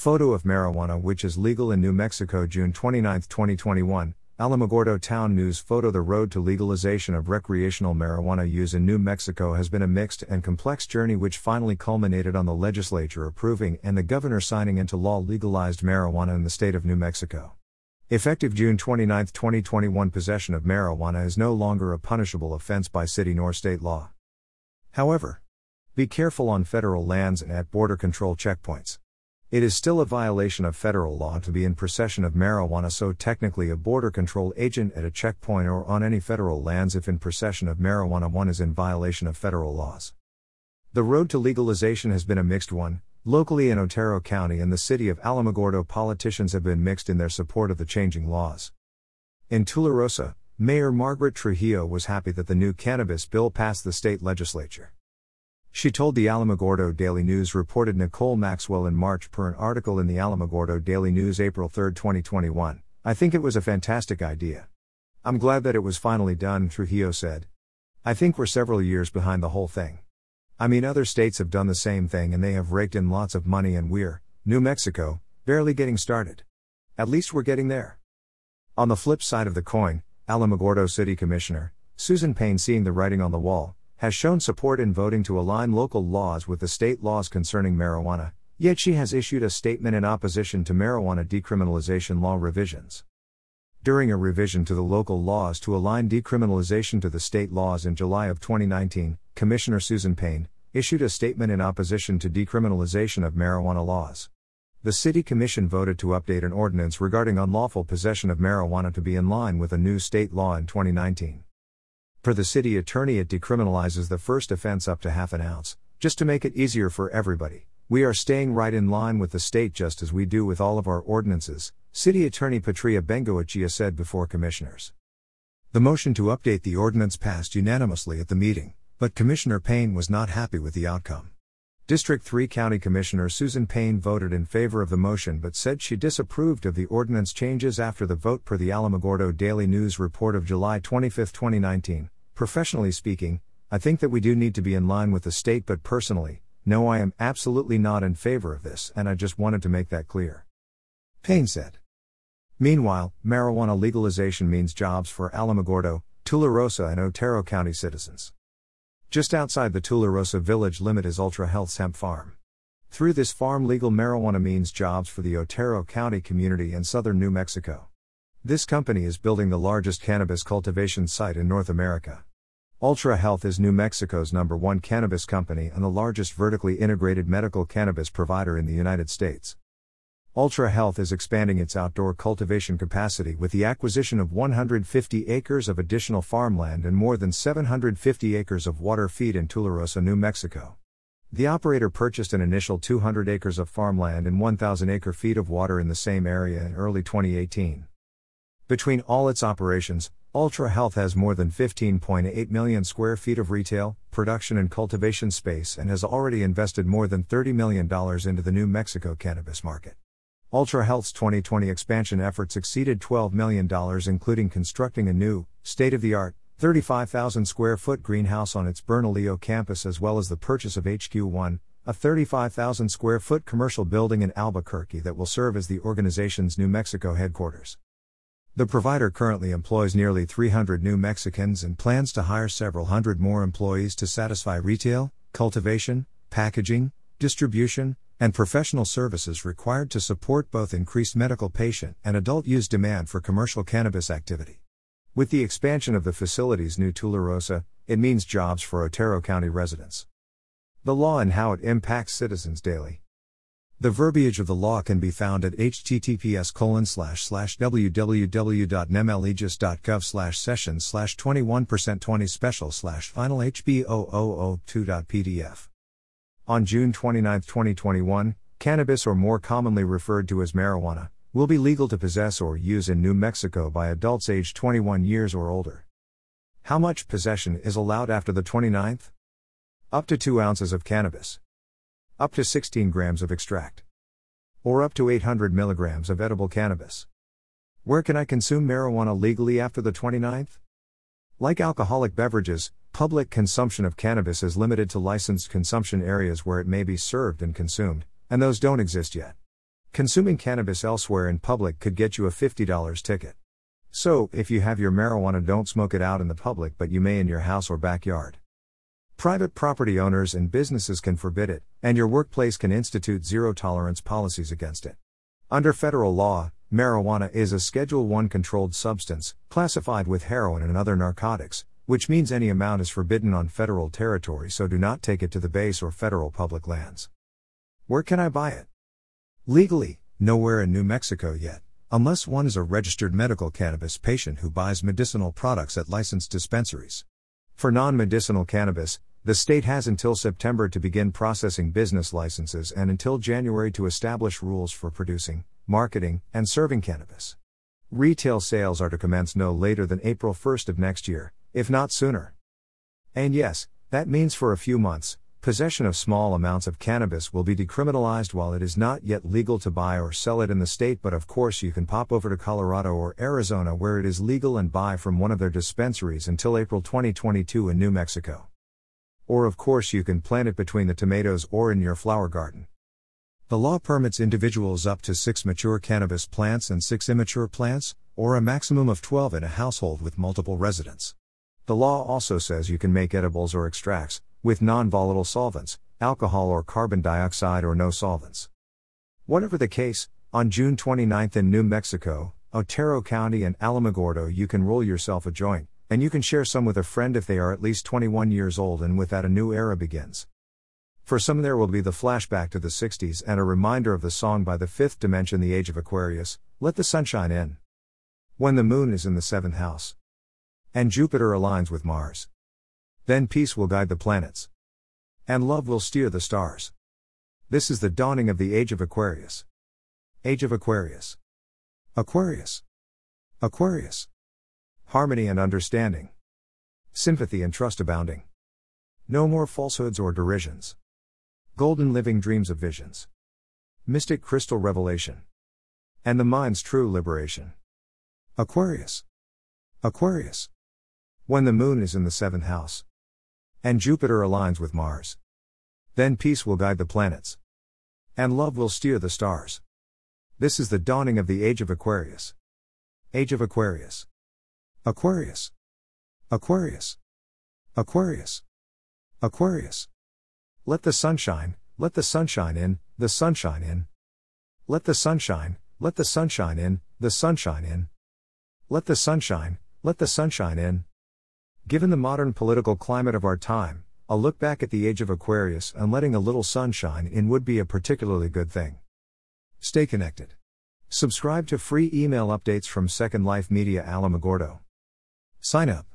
Photo of marijuana, which is legal in New Mexico, June 29, 2021. Alamogordo Town News Photo. The road to legalization of recreational marijuana use in New Mexico has been a mixed and complex journey which finally culminated on the legislature approving and the governor signing into law legalized marijuana in the state of New Mexico. Effective June 29, 2021, possession of marijuana is no longer a punishable offense by city nor state law. However, be careful on federal lands and at border control checkpoints. It is still a violation of federal law to be in possession of marijuana, so technically a border control agent at a checkpoint or on any federal lands if in possession of marijuana one is in violation of federal laws. The road to legalization has been a mixed one. Locally in Otero County and the city of Alamogordo, politicians have been mixed in their support of the changing laws. In Tularosa, Mayor Margaret Trujillo was happy that the new cannabis bill passed the state legislature. She told the Alamogordo Daily News, reported Nicole Maxwell in March per an article in the Alamogordo Daily News April 3, 2021, "I think it was a fantastic idea. I'm glad that it was finally done," Trujillo said. "I think we're several years behind the whole thing. I mean, other states have done the same thing and they have raked in lots of money, and we're, New Mexico, barely getting started. At least we're getting there." On the flip side of the coin, Alamogordo City Commissioner Susan Payne, seeing the writing on the wall, has shown support in voting to align local laws with the state laws concerning marijuana, yet she has issued a statement in opposition to marijuana decriminalization law revisions. During a revision to the local laws to align decriminalization to the state laws in July of 2019, Commissioner Susan Payne issued a statement in opposition to decriminalization of marijuana laws. The City Commission voted to update an ordinance regarding unlawful possession of marijuana to be in line with a new state law in 2019. For the city attorney, it decriminalizes the first offense up to half an ounce, just to make it easier for everybody. "We are staying right in line with the state, just as we do with all of our ordinances," City Attorney Patria Bengoa said before commissioners. The motion to update the ordinance passed unanimously at the meeting, but Commissioner Payne was not happy with the outcome. District 3 County Commissioner Susan Payne voted in favor of the motion but said she disapproved of the ordinance changes after the vote, per the Alamogordo Daily News report of July 25, 2019. "Professionally speaking, I think that we do need to be in line with the state, but personally, no, I am absolutely not in favor of this, and I just wanted to make that clear," Payne said. Meanwhile, marijuana legalization means jobs for Alamogordo, Tularosa, and Otero County citizens. Just outside the Tularosa village limit is Ultra Health's hemp farm. Through this farm, legal marijuana means jobs for the Otero County community in southern New Mexico. This company is building the largest cannabis cultivation site in North America. Ultra Health is New Mexico's #1 cannabis company and the largest vertically integrated medical cannabis provider in the United States. Ultra Health is expanding its outdoor cultivation capacity with the acquisition of 150 acres of additional farmland and more than 750 acres of water feed in Tularosa, New Mexico. The operator purchased an initial 200 acres of farmland and 1,000 acre-feet of water in the same area in early 2018. Between all its operations, Ultra Health has more than 15.8 million square feet of retail, production and cultivation space, and has already invested more than $30 million into the New Mexico cannabis market. Ultra Health's 2020 expansion efforts exceeded $12 million, including constructing a new, state-of-the-art, 35,000-square-foot greenhouse on its Bernalillo campus, as well as the purchase of HQ1, a 35,000-square-foot commercial building in Albuquerque that will serve as the organization's New Mexico headquarters. The provider currently employs nearly 300 New Mexicans and plans to hire several hundred more employees to satisfy retail, cultivation, packaging, distribution, and professional services required to support both increased medical patient and adult use demand for commercial cannabis activity. With the expansion of the facility's new Tularosa, it means jobs for Otero County residents. The law and how it impacts citizens daily. The verbiage of the law can be found at https://www.nemlegis.gov/session/21%20special/final-hb0002.pdf. On June 29, 2021, cannabis, or more commonly referred to as marijuana, will be legal to possess or use in New Mexico by adults aged 21 years or older. How much possession is allowed after the 29th? Up to 2 ounces of cannabis. Up to 16 grams of extract. Or up to 800 milligrams of edible cannabis. Where can I consume marijuana legally after the 29th? Like alcoholic beverages, public consumption of cannabis is limited to licensed consumption areas where it may be served and consumed, and those don't exist yet. Consuming cannabis elsewhere in public could get you a $50 ticket. So, if you have your marijuana, don't smoke it out in the public, but you may in your house or backyard. Private property owners and businesses can forbid it, and your workplace can institute zero-tolerance policies against it. Under federal law, marijuana is a Schedule I controlled substance, classified with heroin and other narcotics, which means any amount is forbidden on federal territory, so do not take it to the base or federal public lands. Where can I buy it? Legally, nowhere in New Mexico yet, unless one is a registered medical cannabis patient who buys medicinal products at licensed dispensaries. For non-medicinal cannabis, the state has until September to begin processing business licenses and until January to establish rules for producing, marketing, and serving cannabis. Retail sales are to commence no later than April 1st of next year, if not sooner. And yes, that means for a few months, possession of small amounts of cannabis will be decriminalized while it is not yet legal to buy or sell it in the state, but of course you can pop over to Colorado or Arizona where it is legal and buy from one of their dispensaries until April 2022 in New Mexico. Or of course you can plant it between the tomatoes or in your flower garden. The law permits individuals up to 6 mature cannabis plants and 6 immature plants, or a maximum of 12 in a household with multiple residents. The law also says you can make edibles or extracts, with non-volatile solvents, alcohol or carbon dioxide, or no solvents. Whatever the case, on June 29th in New Mexico, Otero County and Alamogordo, you can roll yourself a joint, and you can share some with a friend if they are at least 21 years old, and with that a new era begins. For some there will be the flashback to the 60s and a reminder of the song by the Fifth Dimension, The Age of Aquarius, Let the Sunshine In. When the moon is in the 7th house, and Jupiter aligns with Mars, then peace will guide the planets, and love will steer the stars. This is the dawning of the Age of Aquarius. Age of Aquarius. Aquarius. Aquarius. Harmony and understanding. Sympathy and trust abounding. No more falsehoods or derisions. Golden living dreams of visions. Mystic crystal revelation. And the mind's true liberation. Aquarius. Aquarius. When the moon is in the 7th house, and Jupiter aligns with Mars, then peace will guide the planets, and love will steer the stars. This is the dawning of the Age of Aquarius. Age of Aquarius. Aquarius. Aquarius. Aquarius. Aquarius. Let the sunshine in, the sunshine in. Let the sunshine in, the sunshine in. Let the sunshine in. Given the modern political climate of our time, a look back at the Age of Aquarius and letting a little sunshine in would be a particularly good thing. Stay connected. Subscribe to free email updates from Second Life Media Alamogordo. Sign up.